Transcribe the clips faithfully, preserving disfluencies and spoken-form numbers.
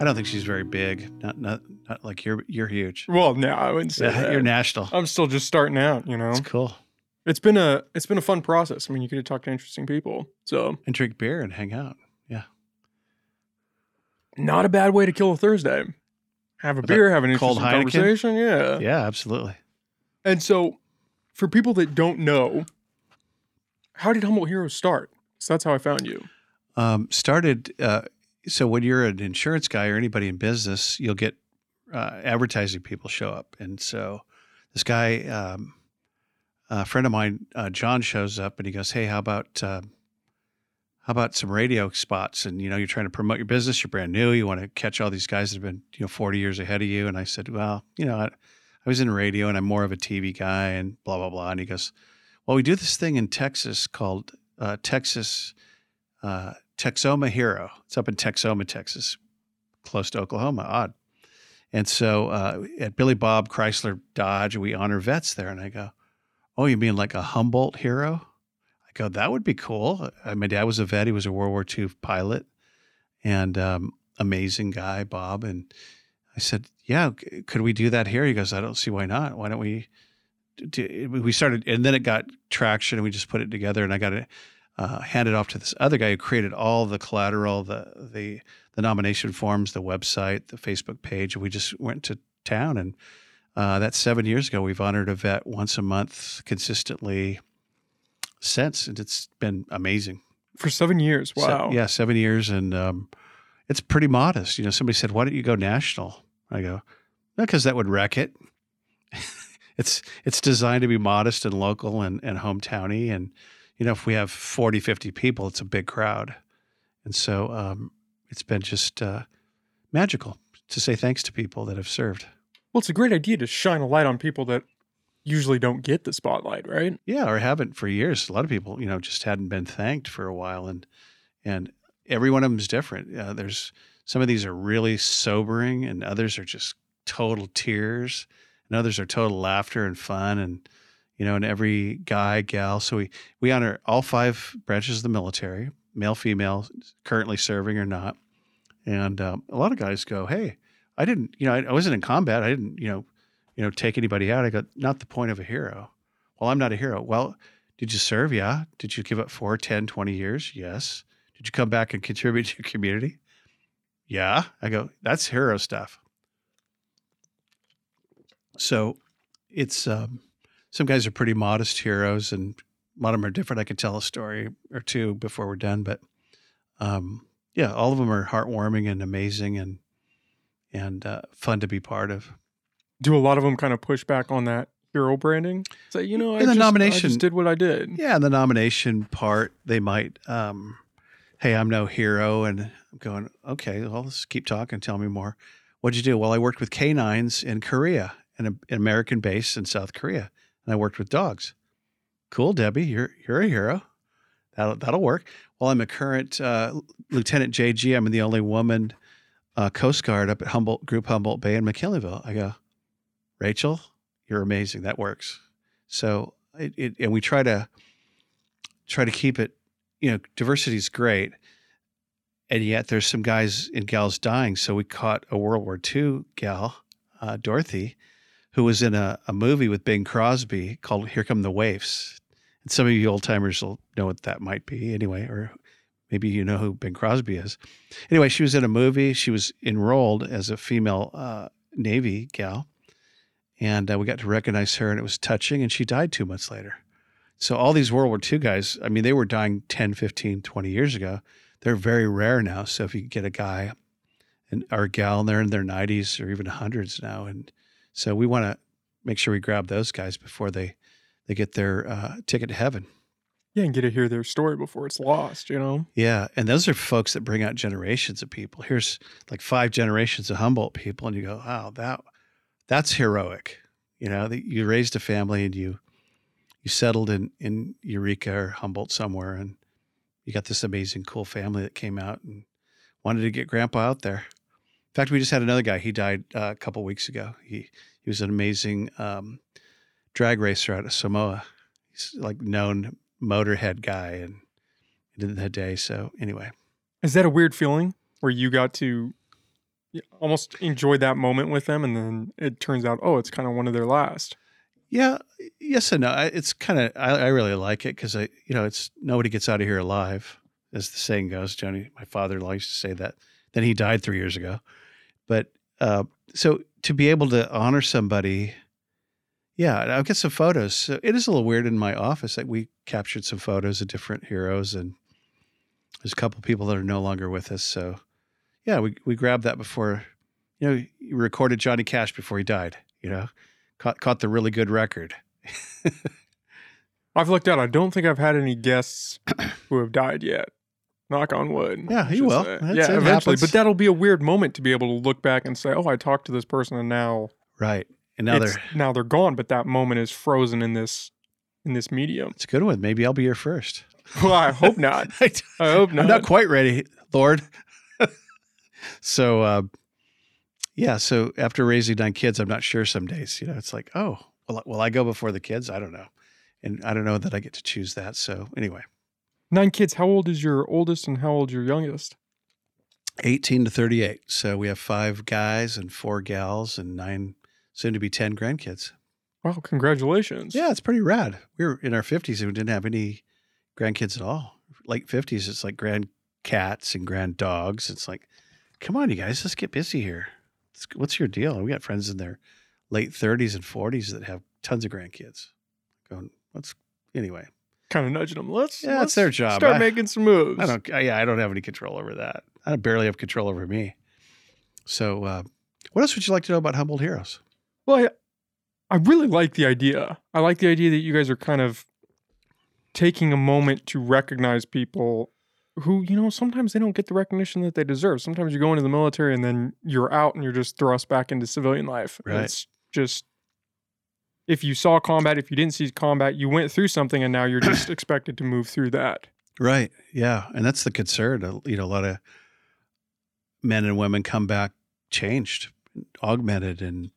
I don't think she's very big. Not not, not like you're you're huge. Well, no, I wouldn't say yeah, that. You're national. I'm still just starting out, you know. It's cool. It's been a it's been a fun process. I mean, you get to talk to interesting people. So and drink beer and hang out. Yeah. Not a bad way to kill a Thursday. Have a With beer, have an interesting Heineken? conversation. Yeah. Yeah, absolutely. And so for people that don't know, how did Humboldt Heroes start? So that's how I found you. Um, started uh, so when you're an insurance guy or anybody in business, you'll get uh, advertising people show up. And so this guy, um, a friend of mine, uh, John, shows up and he goes, "Hey, how about uh, how about some radio spots? And you know, you're trying to promote your business. You're brand new. You want to catch all these guys that have been, you know, forty years ahead of you." And I said, "Well, you know, I, I was in radio and I'm more of a T V guy and blah blah blah." And he goes, "Well, we do this thing in Texas called uh, Texas." Uh, Texoma Hero. It's up in Texoma, Texas, close to Oklahoma. Odd. And so uh, at Billy Bob Chrysler Dodge, we honor vets there. And I go, "Oh, you mean like a Humboldt hero?" I go, "That would be cool." I, my dad was a vet. He was a World War Two pilot and um, amazing guy, Bob. And I said, "Yeah, could we do that here?" He goes, "I don't see why not. Why don't we?" Do, we started, and then it got traction and we just put it together and I got it. Uh, handed off to this other guy who created all the collateral, the the the nomination forms, the website, the Facebook page. We just went to town, and uh, that's seven years ago. We've honored a vet once a month consistently since, and it's been amazing. For seven years, wow. Se- yeah, seven years, and um, it's pretty modest. You know, somebody said, "Why don't you go national?" I go, "No, because that would wreck it." it's it's designed to be modest and local and, and hometowny, and you know, if we have forty, fifty people, it's a big crowd. And so um, it's been just uh, magical to say thanks to people that have served. Well, it's a great idea to shine a light on people that usually don't get the spotlight, right? Yeah, or haven't for years. A lot of people, you know, just hadn't been thanked for a while. And and every one of them is different. Uh, there's some of these are really sobering and others are just total tears and others are total laughter and fun and you know, and every guy, gal. So we, we honor all five branches of the military, male, female, currently serving or not. And um, a lot of guys go, "Hey, I didn't, you know, I, I wasn't in combat. I didn't, you know, you know, take anybody out." I go, "Not the point of a hero." "Well, I'm not a hero." "Well, did you serve?" "Yeah." "Did you give up four, ten, twenty years?" "Yes." "Did you come back and contribute to your community?" "Yeah." I go, "That's hero stuff." So it's, um, some guys are pretty modest heroes, and a lot of them are different. I could tell a story or two before we're done, but um, yeah, all of them are heartwarming and amazing and and uh, fun to be part of. Do a lot of them kind of push back on that hero branding? Say, you know, I, the just, nomination, I just did what I did. Yeah, in the nomination part, they might, um, "Hey, I'm no hero," and I'm going, "Okay, well, let's keep talking. Tell me more. What'd you do?" "Well, I worked with canines in Korea, in an American base in South Korea. And I worked with dogs." "Cool, Debbie, you're you're a hero. That'll that'll work." "Well, I'm a current uh, Lieutenant J G. I'm the only woman uh, Coast Guard up at Humboldt Group Humboldt Bay in McKinleyville." I go, "Rachel, you're amazing. That works." So it, it and we try to try to keep it. You know, diversity is great, and yet there's some guys and gals dying. So we caught a World War Two gal, uh, Dorothy, who was in a, a movie with Bing Crosby called Here Come the Waves. And some of you old timers will know what that might be anyway, or maybe you know who Bing Crosby is. Anyway, she was in a movie. She was enrolled as a female uh, Navy gal, and uh, we got to recognize her, and it was touching, and she died two months later. So all these World War Two guys, I mean, they were dying ten, fifteen, twenty years ago. They're very rare now. So if you get a guy and, or a gal, and they're in their nineties or even hundreds now, and so we want to make sure we grab those guys before they, they get their uh, ticket to heaven. Yeah, and get to hear their story before it's lost, you know? Yeah, and those are folks that bring out generations of people. Here's like five generations of Humboldt people, and you go, "Wow, that that's heroic." You know, that you raised a family and you you settled in, in Eureka or Humboldt somewhere, and you got this amazing, cool family that came out and wanted to get Grandpa out there. In fact, we just had another guy. He died uh, a couple weeks ago. He he was an amazing um, drag racer out of Samoa. He's like known motorhead guy and in the day. So anyway, is that a weird feeling where you got to almost enjoy that moment with them, and then it turns out, oh, it's kind of one of their last. Yeah, yes and no. It's kind of I, I really like it because I, you know, it's nobody gets out of here alive, as the saying goes. Johnny, my father-in-law, used to say that. Then he died three years ago, but uh, so to be able to honor somebody, yeah, I'll get some photos. So it is a little weird in my office that we captured some photos of different heroes, and there's a couple people that are no longer with us. So yeah, we we grabbed that before, you know, you recorded Johnny Cash before he died, you know. Caught, caught the really good record. I've looked out. I don't think I've had any guests who have died yet. Knock on wood. Yeah, he will. Yeah, eventually. Happens. But that'll be a weird moment to be able to look back and say, oh, I talked to this person and now. Right. And now they're. Now they're gone, but that moment is frozen in this in this medium. It's a good one. Maybe I'll be here first. Well, I hope not. I, I hope not. I'm not quite ready, Lord. so, uh, Yeah, so after raising nine kids, I'm not sure some days. You know, it's like, oh, will, will I go before the kids? I don't know. And I don't know that I get to choose that. So anyway. Nine kids. How old is your oldest and how old is your youngest? eighteen to thirty-eight. So we have five guys and four gals and nine, soon to be ten grandkids. Wow, congratulations. Yeah, it's pretty rad. We were in our fifties and we didn't have any grandkids at all. Late fifties, it's like grand cats and grand dogs. It's like, come on, you guys, let's get busy here. What's your deal? We got friends in their late thirties and forties that have tons of grandkids. Going, let's anyway. Kind of nudging them. Let's. Yeah, it's their job. Start I, making some moves. I don't. I, yeah, I don't have any control over that. I barely have control over me. So, uh, what else would you like to know about Humboldt Heroes? Well, I, I really like the idea. I like the idea that you guys are kind of taking a moment to recognize people who, you know, sometimes they don't get the recognition that they deserve. Sometimes you go into the military and then you're out and you're just thrust back into civilian life. Right. It's just, if you saw combat, if you didn't see combat, you went through something and now you're just expected to move through that. Right. Yeah. And that's the concern. You know, a lot of men and women come back changed, augmented and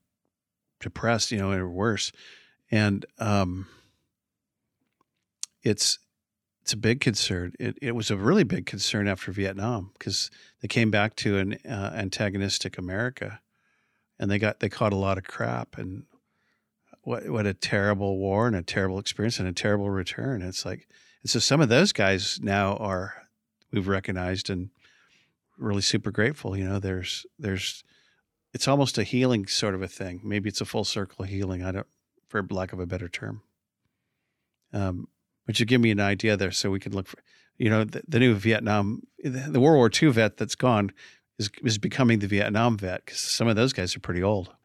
depressed, you know, or worse. And um, it's, It's a big concern. It, it was a really big concern after Vietnam because they came back to an uh, antagonistic America, and they got they caught a lot of crap. And what what a terrible war and a terrible experience and a terrible return. It's like, and so some of those guys now are we've recognized and really super grateful. You know, there's there's it's almost a healing sort of a thing. Maybe it's a full circle healing. I don't, for lack of a better term. Um. Which would give me an idea there so we can look for, you know, the, the new Vietnam, the World War Two vet that's gone is is becoming the Vietnam vet because some of those guys are pretty old.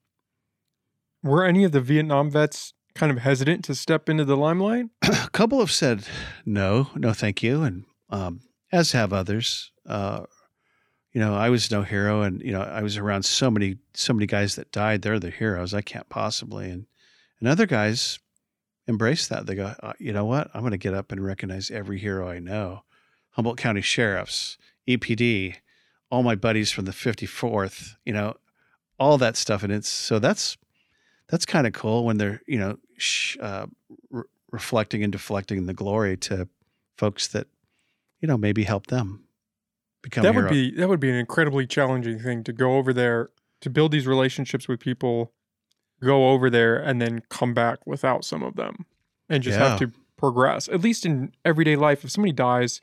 Were any of the Vietnam vets kind of hesitant to step into the limelight? A couple have said, no, no, thank you. And um, as have others, uh, you know, I was no hero. And, you know, I was around so many, so many guys that died. They're the heroes. I can't possibly. And, and other guys embrace that. They go, you know what? I'm going to get up and recognize every hero I know. Humboldt County sheriffs, E P D, all my buddies from the fifty-fourth, you know, all that stuff. And it's, so that's, that's kind of cool when they're, you know, sh- uh, re- reflecting and deflecting the glory to folks that, you know, maybe help them become that hero. Would be, that would be an incredibly challenging thing to go over there, to build these relationships with people, go over there and then come back without some of them and just yeah. have to progress. At least in everyday life, if somebody dies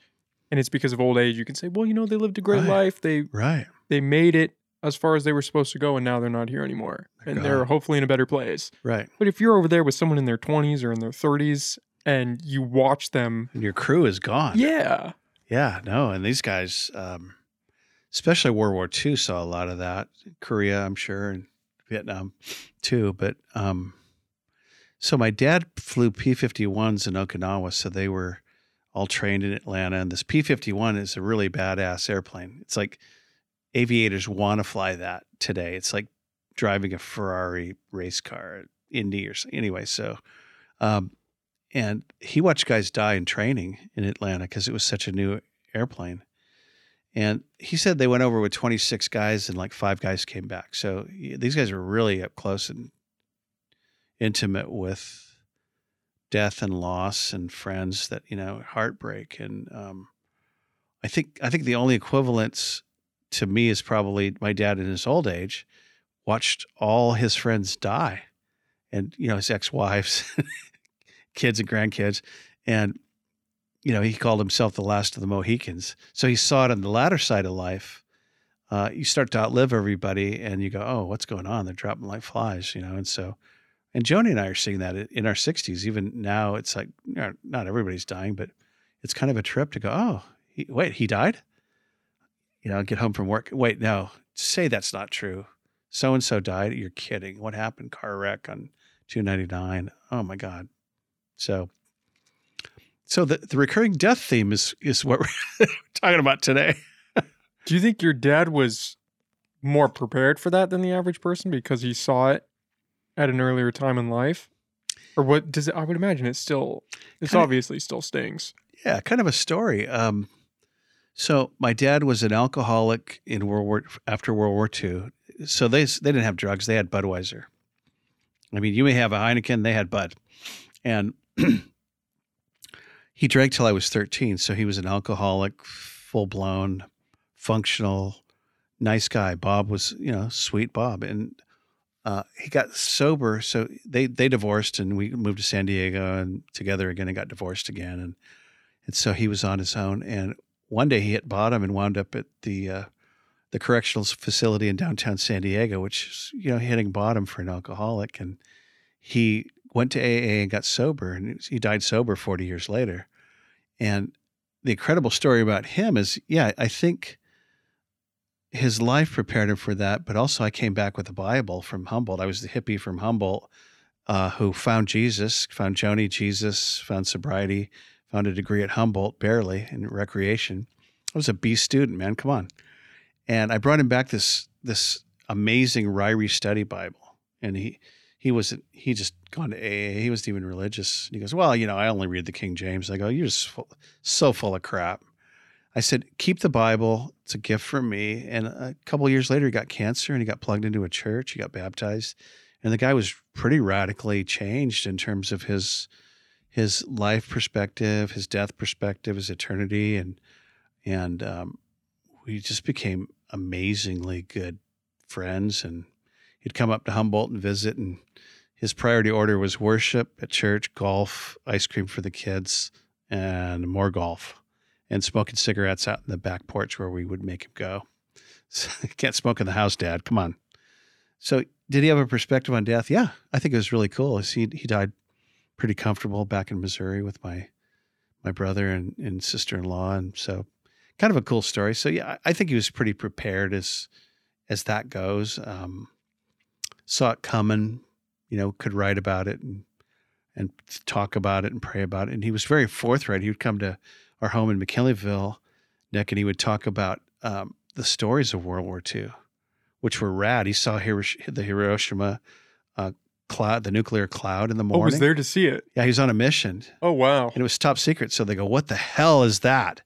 and it's because of old age, you can say, well, you know, they lived a great right. life. They right. they made it as far as they were supposed to go and now they're not here anymore. They're and gone. They're hopefully in a better place. Right. But if you're over there with someone in their twenties or in their thirties and you watch them. And your crew is gone. Yeah. Yeah, no. And these guys, um, especially World War Two, saw a lot of that. Korea, I'm sure, and Vietnam too, but um, so my dad flew P fifty-ones in Okinawa, so they were all trained in Atlanta, and this P fifty-one is a really badass airplane. It's like aviators want to fly that today. It's like driving a Ferrari race car at Indy or something. Anyway, so, um, and he watched guys die in training in Atlanta because it was such a new airplane. And he said they went over with twenty-six guys and like five guys came back. So these guys were really up close and intimate with death and loss and friends that, you know, heartbreak. And um, I think I think the only equivalents to me is probably my dad in his old age watched all his friends die and, you know, his ex-wives, kids and grandkids. And, you know, he called himself the last of the Mohicans. So he saw it on the latter side of life. Uh, you start to outlive everybody and you go, oh, what's going on? They're dropping like flies, you know? And so, and Joni and I are seeing that in our sixties. Even now it's like, you know, not everybody's dying, but it's kind of a trip to go, oh, he, wait, he died? You know, get home from work. Wait, no, say that's not true. So-and-so died. You're kidding. What happened? Car wreck on two ninety-nine. Oh my God. So, so the, the recurring death theme is, is what we're talking about today. Do you think your dad was more prepared for that than the average person because he saw it at an earlier time in life? Or what does it, I would imagine it's still, it's kind obviously of, still stings. Yeah. Kind of a story. Um, So my dad was an alcoholic in World War after World War Two. So they they didn't have drugs; they had Budweiser. I mean, you may have a Heineken; they had Bud, and he drank till I was thirteen. So he was an alcoholic, full blown, functional, nice guy. Bob was, you know, sweet Bob, and uh, he got sober. So they they divorced, and we moved to San Diego, and together again, and got divorced again, and and so he was on his own. And one day he hit bottom and wound up at the uh, the correctional facility in downtown San Diego, which is, you know, hitting bottom for an alcoholic. And he went to A A and got sober, and he died sober forty years later. And the incredible story about him is, yeah, I think his life prepared him for that, but also I came back with the Bible from Humboldt. I was the hippie from Humboldt uh, who found Jesus, found Joni, Jesus, found sobriety, found a degree at Humboldt, barely, in recreation. I was a B student, man. Come on. And I brought him back this this amazing Ryrie study Bible. And he he wasn't, he just gone to A A. He wasn't even religious. And he goes, well, you know, I only read the King James. I go, you're just full, so full of crap. I said, keep the Bible. It's a gift from me. And a couple of years later, he got cancer and he got plugged into a church. He got baptized. And the guy was pretty radically changed in terms of his... his life perspective, his death perspective, his eternity, and and um, we just became amazingly good friends. And he'd come up to Humboldt and visit, and his priority order was worship at church, golf, ice cream for the kids, and more golf, and smoking cigarettes out in the back porch where we would make him go. So, can't smoke in the house, Dad. Come on. So did he have a perspective on death? Yeah, I think it was really cool. He, he died pretty comfortable back in Missouri with my my brother and, and sister-in-law. And so kind of a cool story. So yeah, I think he was pretty prepared as as that goes. Um, saw it coming, you know, could write about it and and talk about it and pray about it. And he was very forthright. He would come to our home in McKinleyville, Nick, and he would talk about um, the stories of World War Two, which were rad. He saw Hirosh- the Hiroshima uh cloud, the nuclear cloud in the morning. Oh, was there to see it? Yeah, he was on a mission. Oh, wow. And it was top secret. So they go, what the hell is that?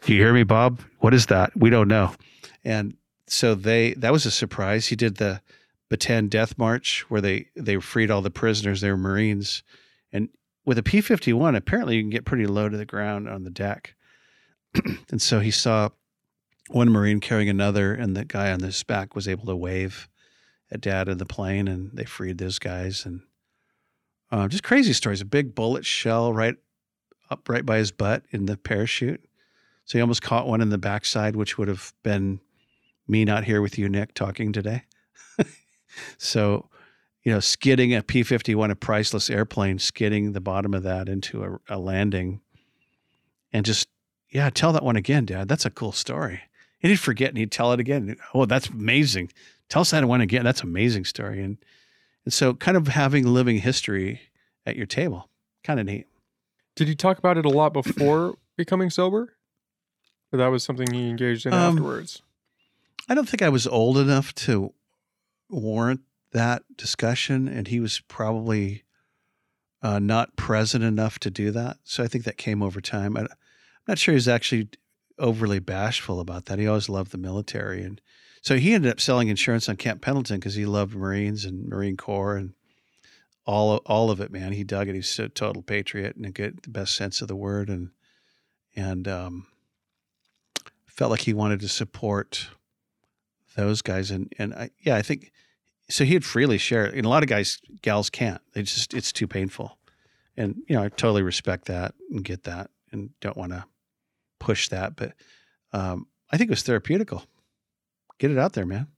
Do you hear me, Bob? What is that? We don't know. And so they, that was a surprise. He did the Bataan Death March where they, they freed all the prisoners. They were Marines. And with a P fifty-one, apparently you can get pretty low to the ground on the deck. And so he saw one Marine carrying another, and the guy on his back was able to wave at Dad in the plane, and they freed those guys. And uh, just crazy stories. A big bullet shell right up right by his butt in the parachute. So he almost caught one in the backside, which would have been me not here with you, Nick, talking today. So, you know, skidding a P fifty-one, a priceless airplane, skidding the bottom of that into a, a landing. And just, yeah, tell that one again, Dad. That's a cool story. And he'd forget, and he'd tell it again. Oh, that's amazing. Tell us that one again. That's an amazing story. And and so kind of having living history at your table, kind of neat. Did you talk about it a lot before becoming sober? Or that was something you engaged in um, afterwards? I don't think I was old enough to warrant that discussion. And he was probably uh, not present enough to do that. So I think that came over time. I, I'm not sure he was actually overly bashful about that. He always loved the military, and so he ended up selling insurance on Camp Pendleton because he loved Marines and Marine Corps and all of, all of it, man. He dug it. He's a total patriot in a good, the best sense of the word. And and um, felt like he wanted to support those guys. And, and I, yeah, I think, so he'd freely share it. And a lot of guys, gals can't, they just, it's too painful. And, you know, I totally respect that and get that and don't want to push that. But um, I think it was therapeutical. Get it out there, man.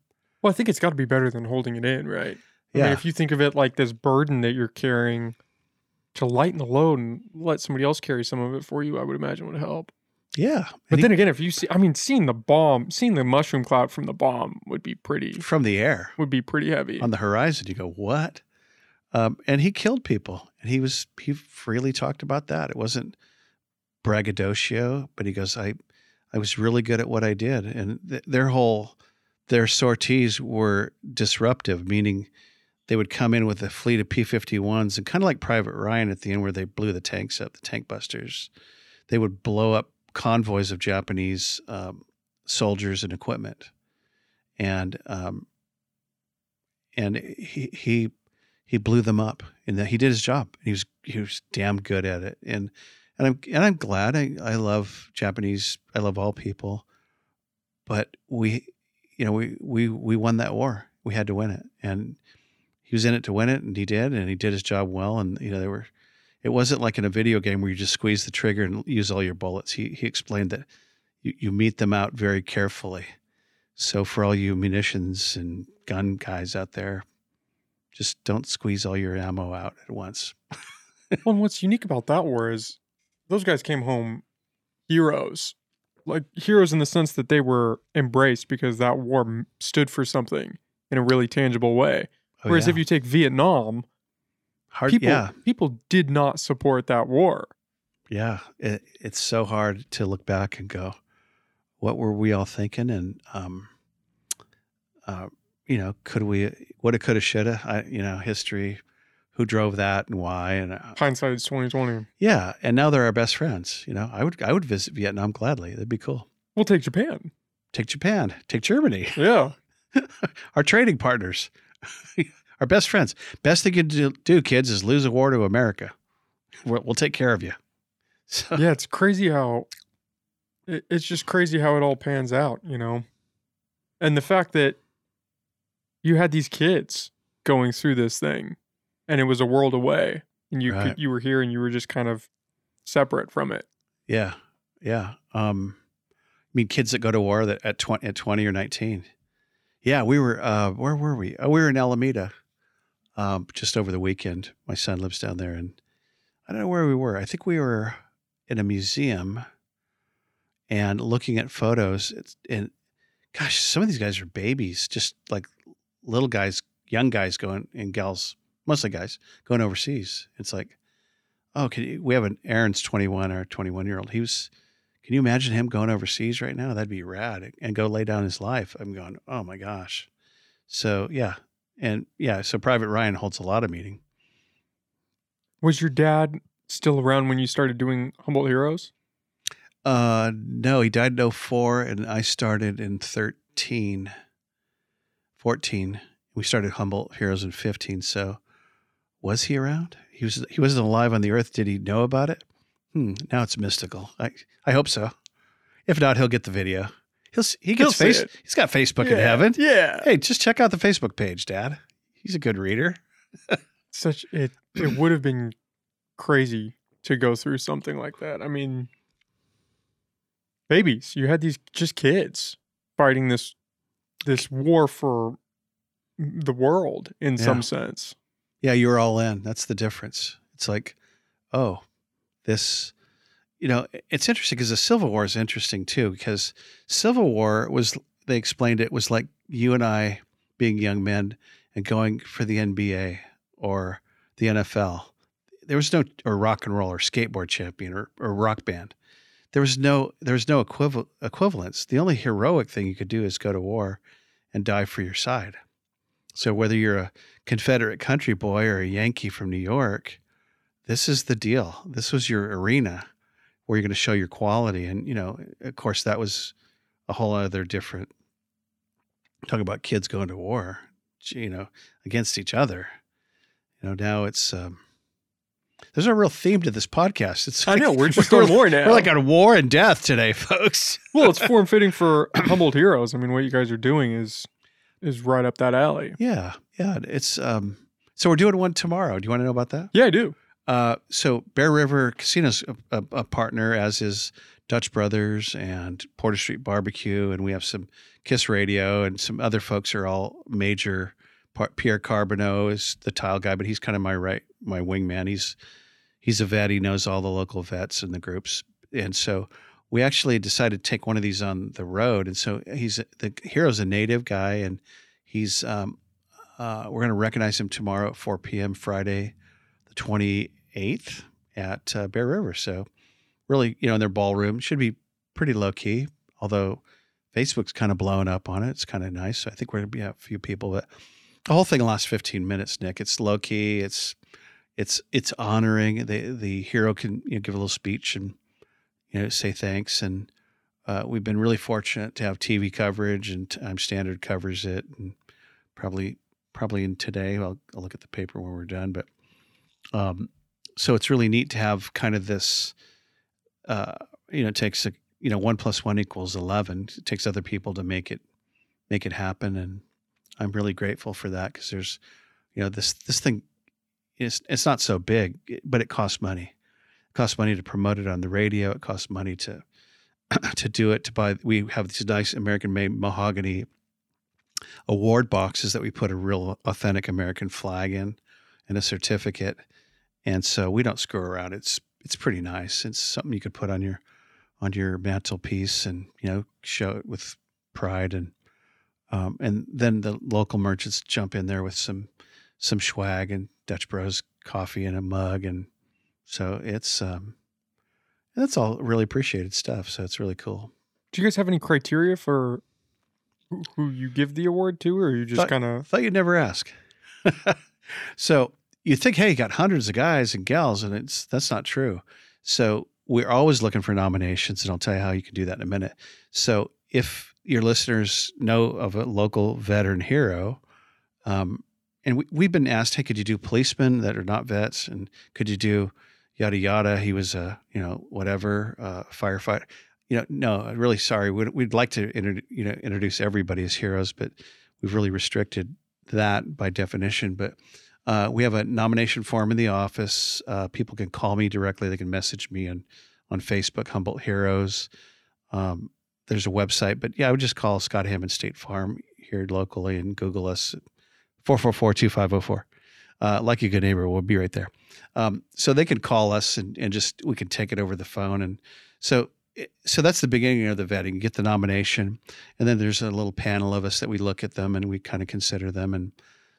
Well, I think it's got to be better than holding it in, right? Yeah. I mean, if you think of it like this burden that you're carrying, to lighten the load and let somebody else carry some of it for you, I would imagine would help. Yeah. But and then he, again, if you see, I mean, seeing the bomb, seeing the mushroom cloud from the bomb would be pretty. From the air. Would be pretty heavy. On the horizon, you go, what? Um, and he killed people. And he was, he freely talked about that. It wasn't braggadocio, but he goes, I, I was really good at what I did. And th- their whole, their sorties were disruptive, meaning they would come in with a fleet of P fifty-ones and kind of like Private Ryan at the end where they blew the tanks up, the tank busters. They would blow up convoys of Japanese um, soldiers and equipment. And um, and he he he blew them up. And he did his job. He was he was damn good at it. And and I'm and I'm glad. I, I love Japanese. I love all people. But we you know, we we we won that war. We had to win it. And he was in it to win it, and he did, and he did his job well. And you know, they were it wasn't like in a video game where you just squeeze the trigger and use all your bullets. He he explained that you, you meet them out very carefully. So for all you munitions and gun guys out there, just don't squeeze all your ammo out at once. Well, and what's unique about that war is those guys came home heroes. Like heroes in the sense that they were embraced because that war stood for something in a really tangible way. Oh, Whereas yeah. if you take Vietnam, hard, people, yeah. people did not support that war. Yeah. It, it's so hard to look back and go, what were we all thinking? And, um, uh, you know, could we, woulda, coulda, shoulda, I, you know, history, who drove that and why. And uh, hindsight is twenty twenty. Yeah. And now they're our best friends. You know, I would, I would visit Vietnam gladly. That'd be cool. We'll take Japan. Take Japan. Take Germany. Yeah. Our trading partners. Our best friends. Best thing you can do, kids, is lose a war to America. We'll, we'll take care of you. So. Yeah, it's crazy how it, it's just crazy how it all pans out, you know. And the fact that you had these kids going through this thing, and it was a world away, and you right. could, you were here, and you were just kind of separate from it. Yeah, yeah. Um, I mean, kids that go to war that at twenty, at twenty or nineteen. Yeah, we were, uh, where were we? Oh, we were in Alameda um, just over the weekend. My son lives down there, and I don't know where we were. I think we were in a museum and looking at photos. It's, and gosh, some of these guys are babies, just like little guys, young guys going, and gals, mostly guys, going overseas. It's like, oh, can you, we have an Aaron's twenty-one, our twenty-one-year-old. He was... Can you imagine him going overseas right now? That'd be rad, and go lay down his life. I'm going, oh my gosh. So yeah, and yeah, so Private Ryan holds a lot of meaning. Was your dad still around when you started doing Humboldt Heroes? Uh, no, he died in oh four, and I started in thirteen, fourteen. We started Humboldt Heroes in fifteen. So was he around? He was. He wasn't alive on the earth. Did he know about it? Hmm, now it's mystical. I I hope so. If not, he'll get the video. He'll he gets he'll face. It. He's got Facebook yeah, in heaven. Yeah. Hey, just check out the Facebook page, Dad. He's a good reader. Such it. It would have been crazy to go through something like that. I mean, babies. You had these just kids fighting this this war for the world in yeah. some sense. Yeah, you're all in. That's the difference. It's like, oh. This, you know, it's interesting because the Civil War is interesting too, because Civil War was, they explained it was like you and I being young men and going for the N B A or the N F L. There was no, or rock and roll or skateboard champion or, or rock band. There was no, there was no equival, equivalence. The only heroic thing you could do is go to war and die for your side. So whether you're a Confederate country boy or a Yankee from New York, this is the deal. This was your arena where you're going to show your quality. And, you know, of course, that was a whole other different. Talk about kids going to war, you know, against each other. You know, now it's, um, There's no real theme to this podcast. It's like, I know. We're just we're, on war now. We're like on war and death today, folks. Well, it's form-fitting for Humboldt Heroes. I mean, what you guys are doing is is right up that alley. Yeah. Yeah. It's um. So we're doing one tomorrow. Do you want to know about that? Yeah, I do. Uh, so Bear River Casino's a, a, a partner, as is Dutch Brothers and Porter Street Barbecue, and we have some Kiss Radio, and some other folks are all major. Pierre Carboneau is the tile guy, but he's kind of my right, my wingman. He's he's a vet. He knows all the local vets and the groups, and so we actually decided to take one of these on the road. And so he's the Hero's a native guy, and he's um, uh, we're going to recognize him tomorrow at four p.m. Friday, the twenty-eighth at uh, Bear River. So. Really, you know, in their ballroom. Should be pretty low key, although Facebook's kind of blowing up on it. It's kind of nice. So I think we're going to be a few people, but the whole thing lasts fifteen minutes, Nick. It's low key. It's it's it's honoring. The the hero can, you know, give a little speech and, you know, say thanks. And uh, we've been really fortunate to have T V coverage, and Time Standard covers it, and probably probably in today. I'll, I'll look at the paper when we're done. But um, so it's really neat to have kind of this. Uh, you know, it takes, a, you know, one plus one equals eleven. It takes other people to make it, make it happen. And I'm really grateful for that, because there's, you know, this, this thing is, it's not so big, but it costs money. It costs money to promote it on the radio. It costs money to, to do it, to buy. We have these nice American made mahogany award boxes that we put a real authentic American flag in, and a certificate. And so we don't screw around. It's, It's pretty nice. It's something you could put on your on your mantelpiece, and, you know, show it with pride. And um, and then the local merchants jump in there with some some swag and Dutch Bros coffee in a mug, and so it's um, that's all really appreciated stuff. So it's really cool. Do you guys have any criteria for who you give the award to, or you just kind of thought you'd never ask? So. You think, hey, you got hundreds of guys and gals, and it's that's not true. So we're always looking for nominations, and I'll tell you how you can do that in a minute. So if your listeners know of a local veteran hero, um, and we, we've been asked, hey, could you do policemen that are not vets, and could you do yada yada? He was a, you know, whatever uh, firefighter. You know, no, I'm really sorry. We'd, we'd like to inter- you know introduce everybody as heroes, but we've really restricted that by definition, but. Uh, we have a nomination form in the office. Uh, people can call me directly. They can message me on, on Facebook, Humboldt Heroes. Um, there's a website. But, yeah, I would just call Scott Hammond State Farm here locally and Google us, four four four, two five zero four. Uh, like your good neighbor, we'll be right there. Um, so they can call us, and, and just we can take it over the phone. And so so that's the beginning of the vetting. You get the nomination, and then there's a little panel of us that we look at them, and we kind of consider them. And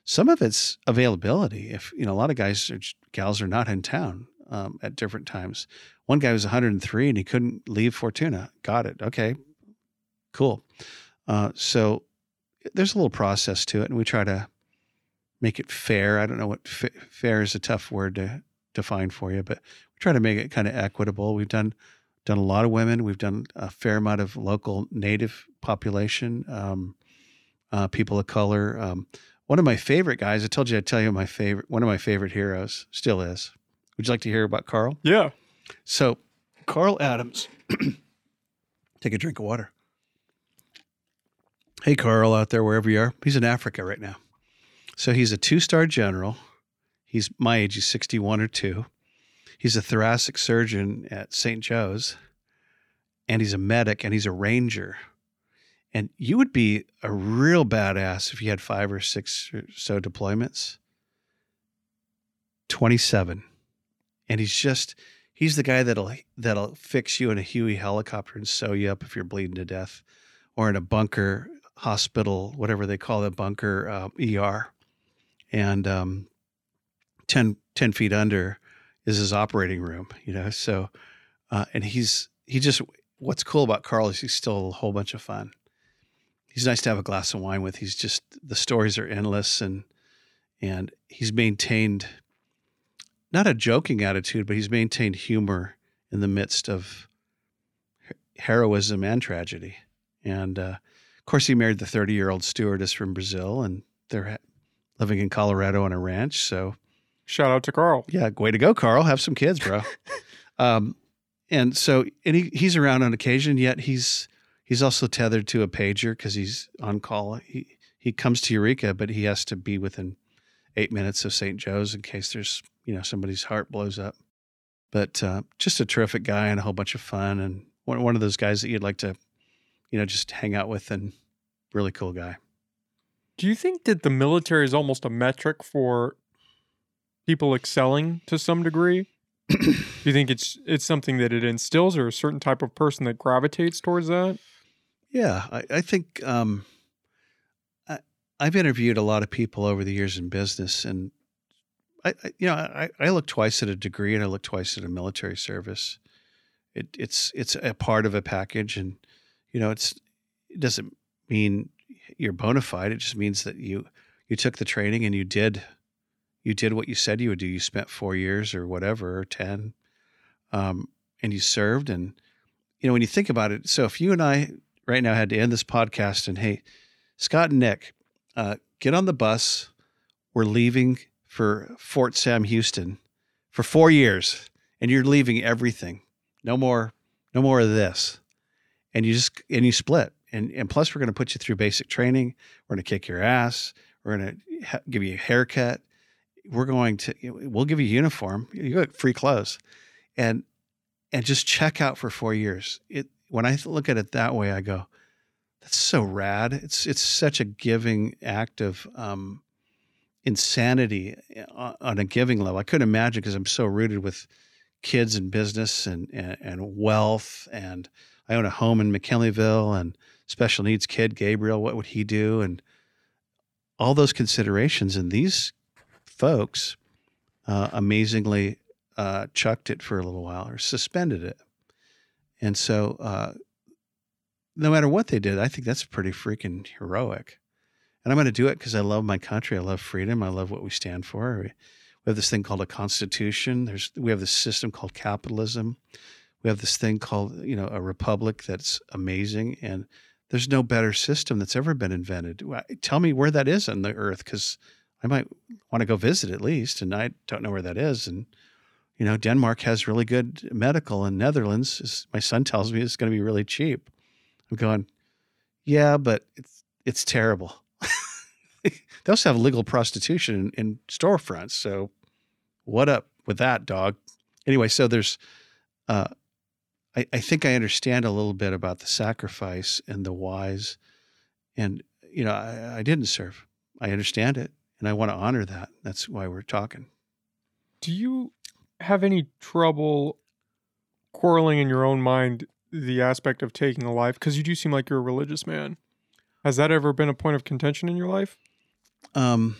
some of it's availability. If, you know, a lot of guys or gals are not in town um, at different times. One guy was one hundred three and he couldn't leave Fortuna. Got it. Okay, cool. Uh, so there's a little process to it, and we try to make it fair. I don't know what fa- fair is a tough word to define for you, but we try to make it kind of equitable. We've done done a lot of women. We've done a fair amount of local native population, um, uh, people of color. Um, One of my favorite guys, I told you I'd tell you my favorite, one of my favorite heroes, still is. Would you like to hear about Carl? Yeah. So Carl Adams, take a drink of water. Hey, Carl, out there, wherever you are. He's in Africa right now. So he's a two-star general. He's my age. He's sixty-one or two. He's a thoracic surgeon at Saint Joe's, and he's a medic, and he's a ranger. And you would be a real badass if you had five or six or so deployments. twenty-seven. And he's just, he's the guy that'll that'll fix you in a Huey helicopter and sew you up if you're bleeding to death, or in a bunker hospital, whatever they call the bunker, uh, E R. And um, ten, ten feet under is his operating room, you know? So, uh, and he's, he just, what's cool about Carl is he's still a whole bunch of fun. He's nice to have a glass of wine with. He's just, the stories are endless, and and he's maintained not a joking attitude, but he's maintained humor in the midst of heroism and tragedy. And uh, of course, he married the thirty-year-old stewardess from Brazil, and they're living in Colorado on a ranch. So Shout out to Carl. Yeah, way to go, Carl. Have some kids, bro. um, and so and he, he's around on occasion, yet he's he's also tethered to a pager because he's on call. He he comes to Eureka, but he has to be within eight minutes of Saint Joe's in case there's, you know, somebody's heart blows up. But uh, just a terrific guy and a whole bunch of fun, and one one of those guys that you'd like to, you know, just hang out with, and really cool guy. Do you think that the military is almost a metric for people excelling to some degree? Do you think it's it's something that it instills, or a certain type of person that gravitates towards that? Yeah, I, I think um, I, I've interviewed a lot of people over the years in business, and I, I you know I, I look twice at a degree, and I look twice at a military service. It, it's it's a part of a package, and you know it's it doesn't mean you're bona fide. It just means that you you took the training and you did. You did what you said you would do. You spent four years or whatever, or ten, um, and you served. And, you know, when you think about it, so if you and I right now had to end this podcast and, hey, Scott and Nick, uh, get on the bus. We're leaving for Fort Sam Houston for four years, and you're leaving everything. No more, no more of this. And you just, and you split. And, and plus, we're going to put you through basic training. We're going to kick your ass. We're going to ha- give you a haircut. We're going to, we'll give you a uniform, you got free clothes, and, and just check out for four years. It, when I look at it that way, I go, that's so rad. It's, it's such a giving act of, um, insanity on, on a giving level. I couldn't imagine, cause I'm so rooted with kids and business and, and, and wealth. And I own a home in McKinleyville, and special needs kid, Gabriel, what would he do? And all those considerations. And these folks uh, amazingly uh, chucked it for a little while, or suspended it. And so uh, no matter what they did, I think that's pretty freaking heroic. And I'm going to do it because I love my country. I love freedom. I love what we stand for. We, we have this thing called a constitution. There's we have this system called capitalism. We have this thing called, you know, a republic that's amazing. And there's no better system that's ever been invented. Tell me where that is on the earth, because I might want to go visit at least, and I don't know where that is. And, you know, Denmark has really good medical, and Netherlands, is, my son tells me, it's going to be really cheap. I'm going, yeah, but it's it's terrible. They also have legal prostitution in, in storefronts, so what up with that, dog? Anyway, so there's, uh, I, I think I understand a little bit about the sacrifice and the whys, and, you know, I, I didn't serve. I understand it. And I want to honor that. That's why we're talking. Do you have any trouble quarreling in your own mind the aspect of taking a life? Because you do seem like you're a religious man. Has that ever been a point of contention in your life? Um,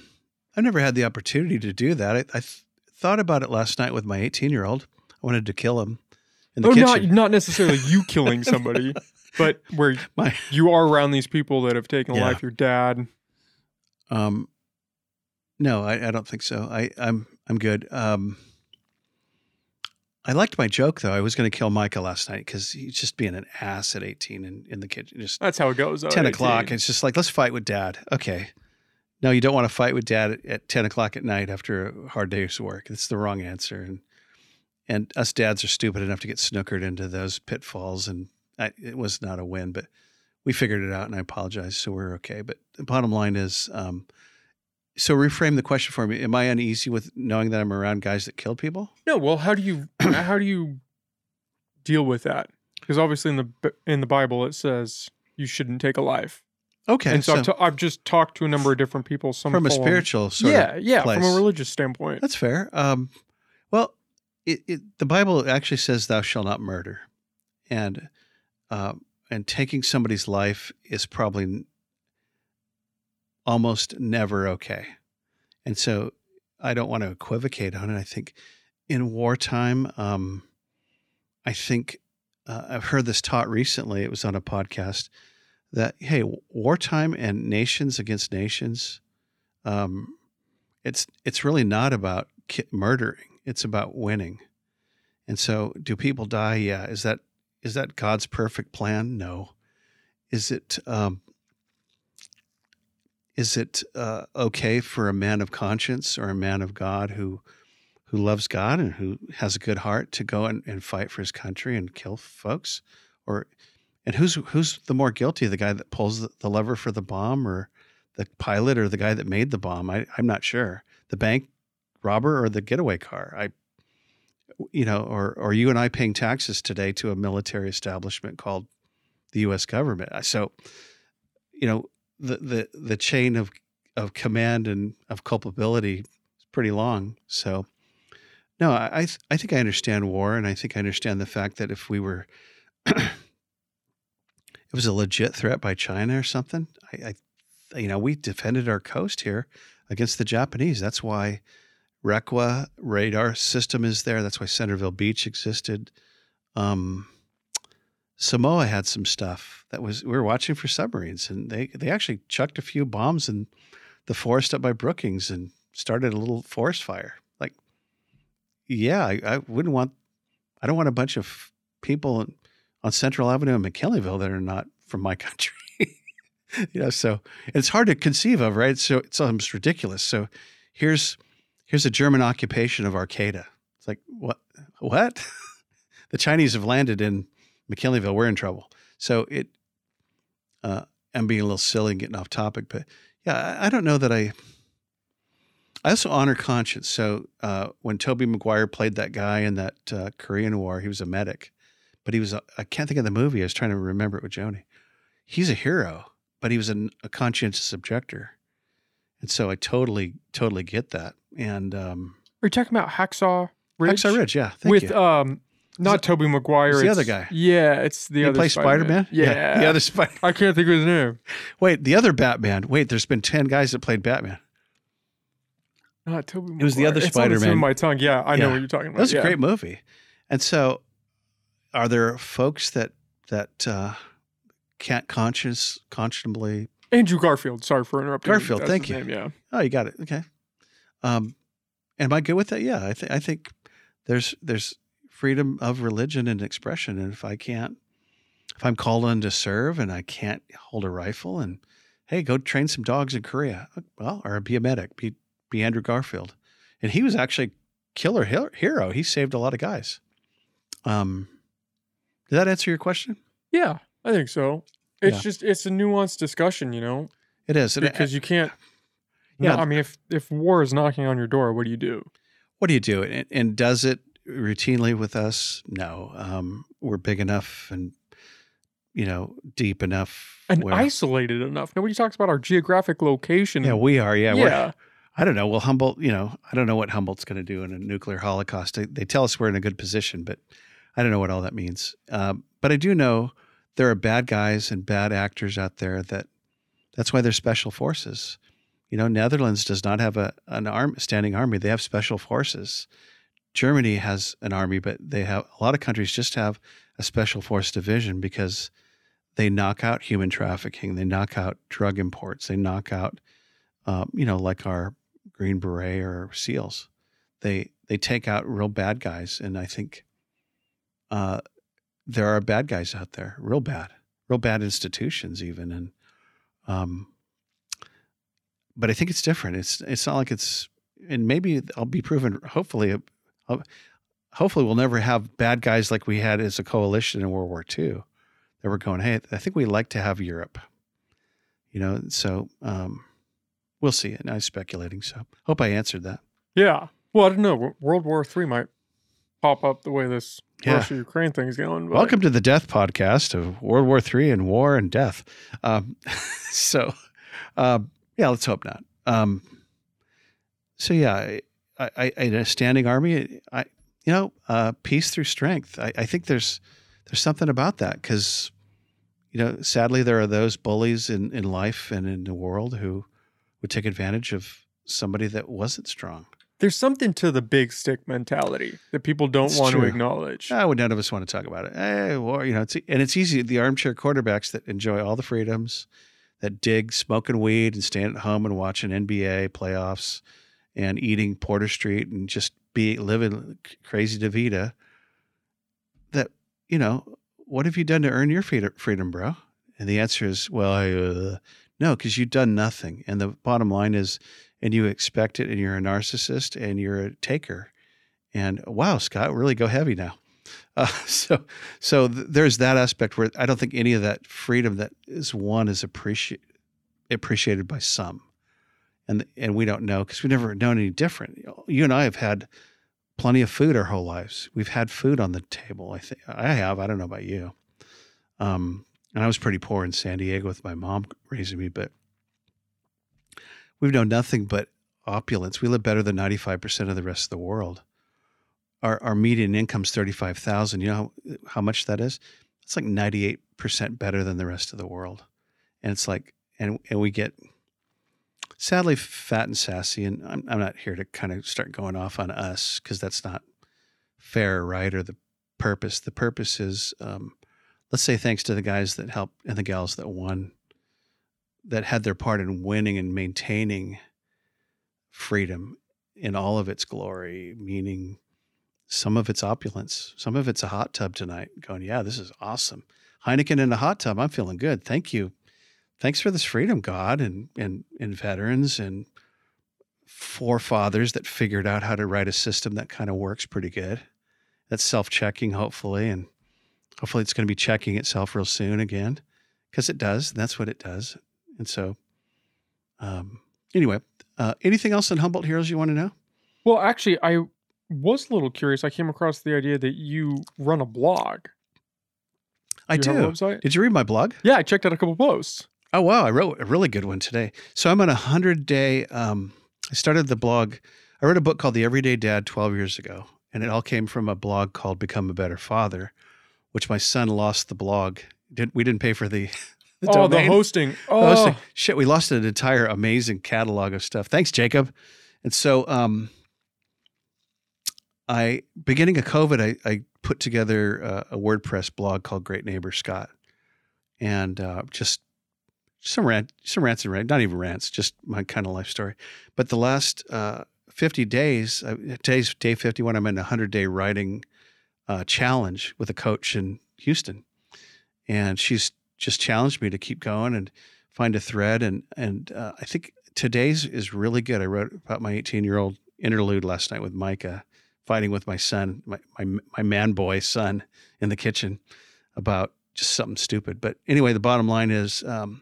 I've never had the opportunity to do that. I, I th- thought about it last night with my eighteen-year-old. I wanted to kill him in the oh, kitchen. Not, not necessarily you killing somebody, but where my, you are around these people that have taken a yeah. life, your dad. Um. No, I, I don't think so. I, I'm I'm good. Um, I liked my joke, though. I was going to kill Micah last night because he's just being an ass at eighteen in, in the kitchen. Just That's how it goes. ten o'clock. And it's just like, let's fight with dad. Okay. No, you don't want to fight with dad at, at ten o'clock at night after a hard day's work. That's the wrong answer. And and us dads are stupid enough to get snookered into those pitfalls. And I, it was not a win, but we figured it out, and I apologize. So we're okay. But the bottom line is... Um, So reframe the question for me. Am I uneasy with knowing that I'm around guys that killed people? No. Well, how do you how do you deal with that? Because obviously in the in the Bible it says you shouldn't take a life. Okay. And so, so I've, t- I've just talked to a number of different people. Some from a spiritual sort yeah, of yeah, place. From a religious standpoint. That's fair. Um, well, it, it, the Bible actually says thou shalt not murder, and uh, and taking somebody's life is probably almost never okay. And so I don't want to equivocate on it. I think in wartime, um, I think uh, I've heard this taught recently. It was on a podcast that, hey, wartime and nations against nations, um, it's it's really not about ki- murdering. It's about winning. And so do people die? Yeah. Is that is that God's perfect plan? No. Is it... Um, Is it uh, okay for a man of conscience or a man of God who who loves God and who has a good heart to go and, and fight for his country and kill folks? Or, and who's who's the more guilty, the guy that pulls the, the lever for the bomb, or the pilot, or the guy that made the bomb? I, I'm not sure. The bank robber or the getaway car? I, you know, or or you and I paying taxes today to a military establishment called the U S government. So, you know, the the the chain of of command and of culpability is pretty long. So, no, I I, th- I think I understand war, and I think I understand the fact that if we were it was a legit threat by China or something. I, I, you know, we defended our coast here against the Japanese. That's why Requa radar system is there. That's why Centerville Beach existed. Um, Samoa had some stuff that was, we were watching for submarines, and they, they actually chucked a few bombs in the forest up by Brookings and started a little forest fire. Like, yeah, I, I wouldn't want, I don't want a bunch of people on Central Avenue in McKinleyville that are not from my country. You know, so it's hard to conceive of, right? So it's almost ridiculous. So here's here's a German occupation of Arcata. It's like, what? What? The Chinese have landed in McKinleyville. We're in trouble. So it, uh, I'm being a little silly and getting off topic, but yeah, I, I don't know that I, I also honor conscience. So uh, when Tobey Maguire played that guy in that uh, Korean War, he was a medic, but he was, a, I can't think of the movie. I was trying to remember it with Joni. He's a hero, but he was an, a conscientious objector. And so I totally, totally get that. And um, are you talking about Hacksaw Ridge? Hacksaw Ridge, yeah. Thank With, you. Um, not it, Tobey Maguire. It's the other guy. Yeah, it's the he other guy. He plays Spider-Man? Spider-Man? Yeah. yeah. The other Spider-Man. I can't think of his name. Wait, the other Batman. Wait, there's been ten guys that played Batman. Not Tobey Maguire. It was the other it's Spider-Man. It's on the tip of my tongue. Yeah, I yeah. know what you're talking about. That was yeah. a great movie. And so are there folks that, that uh, can't conscious, conscionably... Andrew Garfield. Sorry for interrupting. Garfield, thank you. Name, yeah. Oh, you got it. Okay. Um, am I good with that? Yeah. I think I think there's there's freedom of religion and expression, and if I can't, if I'm called on to serve and I can't hold a rifle, and hey, go train some dogs in Korea, well, or be a medic, be be Andrew Garfield, and he was actually killer hero. He saved a lot of guys. Um, did that answer your question? Yeah, I think so. It's yeah. just, it's a nuanced discussion, you know? It is. Because you can't, yeah. No, I mean, if, if war is knocking on your door, what do you do? What do you do? And, and does it routinely with us? No. Um, we're big enough and, you know, deep enough. And where, isolated enough. Nobody talks about our geographic location. Yeah, we are. Yeah. yeah. We're, I don't know. Well, Humboldt, you know, I don't know what Humboldt's going to do in a nuclear holocaust. They, they tell us we're in a good position, but I don't know what all that means. Um, but I do know... There are bad guys and bad actors out there that that's why they're special forces. You know, Netherlands does not have a an arm standing army. They have special forces. Germany has an army, but they have a lot of countries just have a special force division because they knock out human trafficking. They knock out drug imports. They knock out, um, you know, like our Green Beret or SEALs. They, they take out real bad guys. And I think, uh, there are bad guys out there, real bad, real bad institutions even. And, um, but I think it's different. It's, it's not like it's, and maybe I'll be proven, hopefully, I'll, hopefully we'll never have bad guys like we had as a coalition in World War Two that were going, hey, I think we like to have Europe, you know? So, um, we'll see. And I'm speculating. So hope I answered that. Yeah. Well, I don't know. World War Three might pop up the way this yeah. Russia-Ukraine thing's going. But. Welcome to the Death Podcast of World War Three and war and death. Um, so, um, yeah, let's hope not. Um, so, yeah, I, I, in a standing army, I, you know, uh, peace through strength. I, I think there's there's something about that because, you know, sadly there are those bullies in, in life and in the world who would take advantage of somebody that wasn't strong. There's something to the big stick mentality that people don't it's want true. to acknowledge. I would none of us want to talk about it. Hey, well, you know, it's, and it's easy. The armchair quarterbacks that enjoy all the freedoms, that dig smoking weed and staying at home and watching N B A playoffs and eating Porter Street and just be living crazy DeVita. That, you know, what have you done to earn your freedom, bro? And the answer is, well, I, uh, no, because you've done nothing. And the bottom line is, and you expect it, and you're a narcissist, and you're a taker, And wow, Scott, really go heavy now. Uh, so so th- there's that aspect where I don't think any of that freedom that is won is appreci- appreciated by some. And and we don't know because we've never known any different. You know, you and I have had plenty of food our whole lives. We've had food on the table. I think I have. I don't know about you. Um, and I was pretty poor in San Diego with my mom raising me, but we've known nothing but opulence. We live better than ninety-five percent of the rest of the world. Our our median income is thirty-five thousand dollars. You know how, how much that is? It's like ninety-eight percent better than the rest of the world. And it's like, and and we get sadly fat and sassy. And I'm I'm not here to kind of start going off on us because that's not fair, right? Or the purpose. The purpose is, um, let's say thanks to the guys that helped and the gals that won, that had their part in winning and maintaining freedom in all of its glory, meaning some of its opulence, some of it's a hot tub tonight going, yeah, this is awesome. Heineken in a hot tub. I'm feeling good. Thank you. Thanks for this freedom, God, and, and, and veterans and forefathers that figured out how to write a system that kind of works pretty good. That's self-checking, hopefully. And hopefully it's going to be checking itself real soon again, because it does. And that's what it does. And so, um, anyway, uh, anything else in Humboldt Heroes you want to know? Well, actually, I was a little curious. I came across the idea that you run a blog. I do. You have a website? Did you read my blog? Yeah, I checked out a couple posts. Oh, wow. I wrote a really good one today. So I'm on a hundred-day um, – I started the blog. I wrote a book called The Everyday Dad twelve years ago, and it all came from a blog called Become a Better Father, which my son lost the blog. Did, we didn't pay for the – The oh, domain. the hosting. Oh, the hosting. Shit. We lost an entire amazing catalog of stuff. Thanks, Jacob. And so, um, I, beginning of COVID, I, I put together a, a WordPress blog called Great Neighbor Scott, and, uh, just some rant, some rants and rants, not even rants, just my kind of life story. But the last, uh, fifty days, uh, today's day fifty-one, I'm in a hundred day writing, uh, challenge with a coach in Houston, and she's just challenged me to keep going and find a thread. And, and, uh, I think today's is really good. I wrote about my eighteen year old interlude last night with Micah, fighting with my son, my, my, my man boy son in the kitchen about just something stupid. But anyway, the bottom line is, um,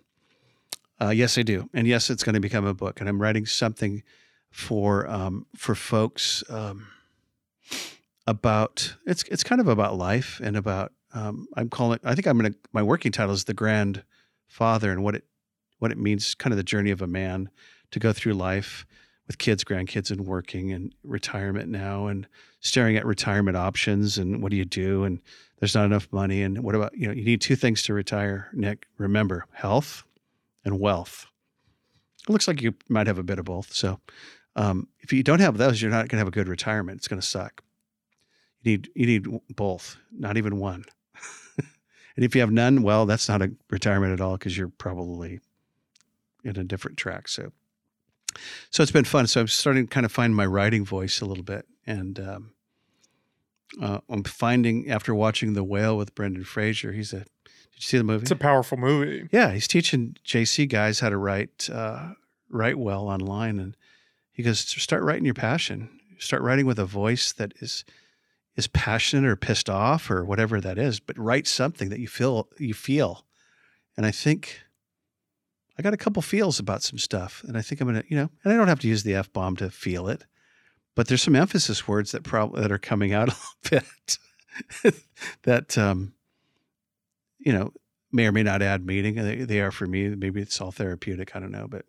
uh, yes, I do. And yes, it's going to become a book, and I'm writing something for, um, for folks, um, about it's, it's kind of about life and about, Um, I'm calling, I think I'm going to, my working title is The Grand Father, and what it, what it means, kind of the journey of a man to go through life with kids, grandkids, and working and retirement now, and staring at retirement options. And what do you do? And there's not enough money. And what about, you know, you need two things to retire, Nick. Remember, health and wealth. It looks like you might have a bit of both. So, um, if you don't have those, you're not going to have a good retirement. It's going to suck. You need, you need both, not even one. And if you have none, well, that's not a retirement at all, because you're probably in a different track. So, so it's been fun. So I'm starting to kind of find my writing voice a little bit. And um, uh, I'm finding, after watching The Whale with Brendan Fraser, he's a, did you see the movie? It's a powerful movie. Yeah. He's teaching J C guys how to write, uh, write well online. And he goes, start writing your passion. Start writing with a voice that is... is passionate or pissed off or whatever that is, but write something that you feel, you feel. And I think I got a couple feels about some stuff, and I think I'm going to, you know, and I don't have to use the F bomb to feel it, but there's some emphasis words that probably that are coming out a little bit that, um, you know, may or may not add meaning. They, they are for me. Maybe it's all therapeutic. I don't know, but,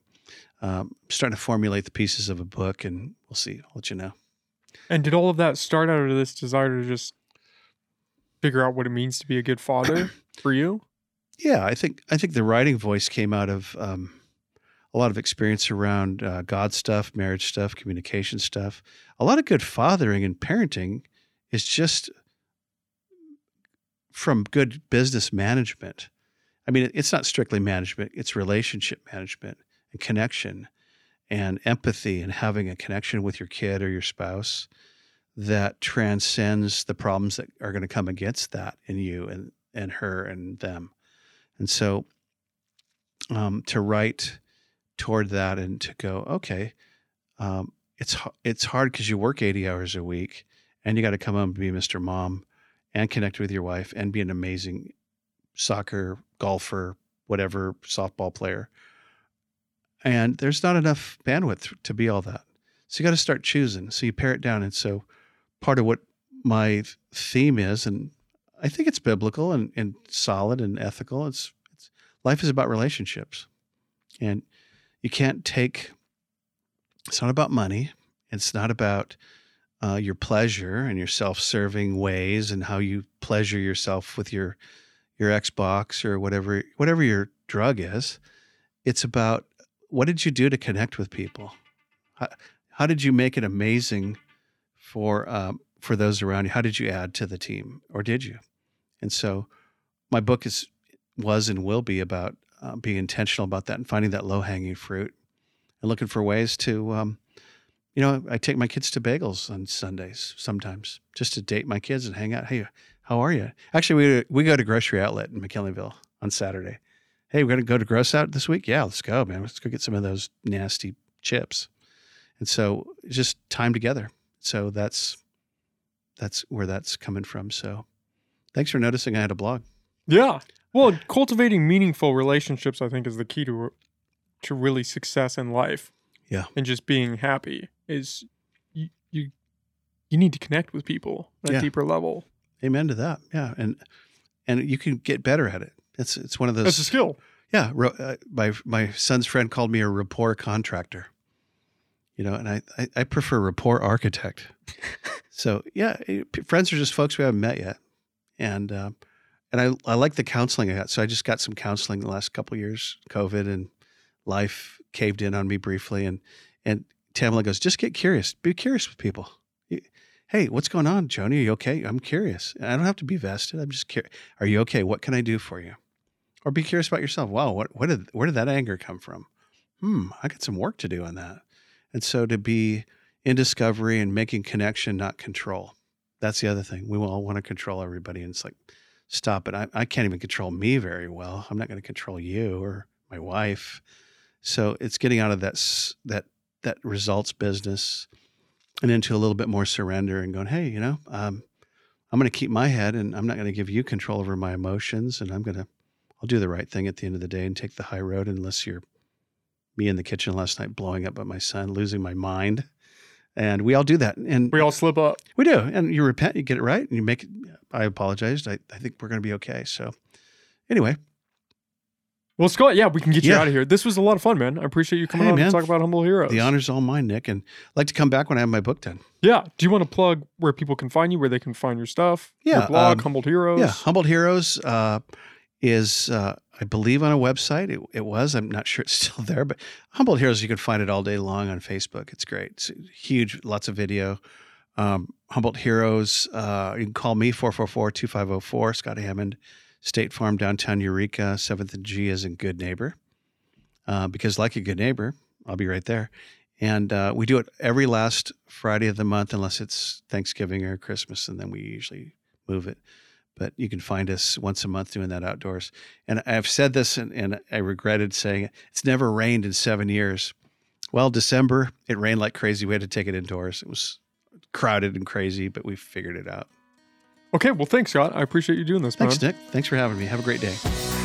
um, I'm starting to formulate the pieces of a book, and we'll see. I'll let you know. And did all of that start out of this desire to just figure out what it means to be a good father for you? Yeah, I think I think the writing voice came out of um, a lot of experience around uh, God stuff, marriage stuff, communication stuff. A lot of good fathering and parenting is just from good business management. I mean, it's not strictly management. It's relationship management and connection and empathy, and having a connection with your kid or your spouse that transcends the problems that are going to come against that in you and, and her and them. And so um, to write toward that and to go, okay, um, it's, it's hard because you work eighty hours a week And you got to come home to be Mister Mom and connect with your wife and be an amazing soccer, golfer, whatever, softball player. And there's not enough bandwidth to be all that. So you got to start choosing. So you pare it down. And so part of what my theme is, and I think it's biblical and, and solid and ethical. It's, it's life is about relationships, and you can't take, it's not about money. It's not about uh, your pleasure and your self-serving ways and how you pleasure yourself with your, your Xbox or whatever, whatever your drug is. It's about, what did you do to connect with people? How, how did you make it amazing for, um, for those around you? How did you add to the team, or did you? And so my book is, was, and will be about uh, being intentional about that and finding that low hanging fruit and looking for ways to, um, you know, I take my kids to bagels on Sundays sometimes just to date my kids and hang out. Hey, how are you? Actually, we, we go to Grocery Outlet in McKinleyville on Saturday. Hey, we're going to go to Gross Out this week? Yeah, let's go, man. Let's go get some of those nasty chips. And so it's just time together. So that's that's where that's coming from. So thanks for noticing I had a blog. Yeah. Well, cultivating meaningful relationships, I think, is the key to to really success in life. Yeah. And just being happy is you you, you need to connect with people at yeah. a deeper level. Amen to that. Yeah. And and you can get better at it. It's it's one of those. It's a skill. Yeah. Uh, my my son's friend called me a rapport contractor, you know, and I I, I prefer rapport architect. So yeah, it, friends are just folks we haven't met yet, and um, and I I like the counseling I got. So I just got some counseling the last couple of years. COVID and life caved in on me briefly, and and Tamala goes, just get curious, be curious with people. You, Hey, what's going on, Joni? Are you okay? I'm curious. I don't have to be vested. I'm just curious. Are you okay? What can I do for you? Or be curious about yourself. Wow, what, what did, where did that anger come from? Hmm, I got some work to do on that. And so to be in discovery and making connection, not control. That's the other thing. We all want to control everybody. And it's like, stop it. I, I can't even control me very well. I'm not going to control you or my wife. So it's getting out of that that that results business and into a little bit more surrender and going, hey, you know, um, I'm going to keep my head and I'm not going to give you control over my emotions. And I'm going to, I'll do the right thing at the end of the day and take the high road, unless you're me in the kitchen last night, blowing up at my son, losing my mind. And we all do that. And we all slip up. We do. And you repent, you get it right. And you make it, I apologized. I, I think we're going to be okay. So anyway. Well, Scott, yeah, we can get you yeah. out of here. This was a lot of fun, man. I appreciate you coming hey, on man. and talking about Humboldt Heroes. The honor's all mine, Nick, and I'd like to come back when I have my book done. Yeah. Do you want to plug where people can find you, where they can find your stuff? Yeah. Your blog, um, Humboldt Heroes. Yeah, Humboldt Heroes uh, is, uh, I believe, on a website. It, it was. I'm not sure it's still there, but Humboldt Heroes, you can find it all day long on Facebook. It's great. It's huge, lots of video. Um, Humboldt Heroes, uh, you can call me, four four four, two five zero four, Scott Hammond. State Farm, downtown Eureka, seventh and G as in Good Neighbor. Uh, because like a good neighbor, I'll be right there. And uh, we do it every last Friday of the month, unless it's Thanksgiving or Christmas, and then we usually move it. But you can find us once a month doing that outdoors. And I've said this, and, and I regretted saying it. It's never rained in seven years. Well, December, it rained like crazy. We had to take it indoors. It was crowded and crazy, but we figured it out. Okay, well, thanks, Scott. I appreciate you doing this, man. Thanks, Nick. Thanks for having me. Have a great day.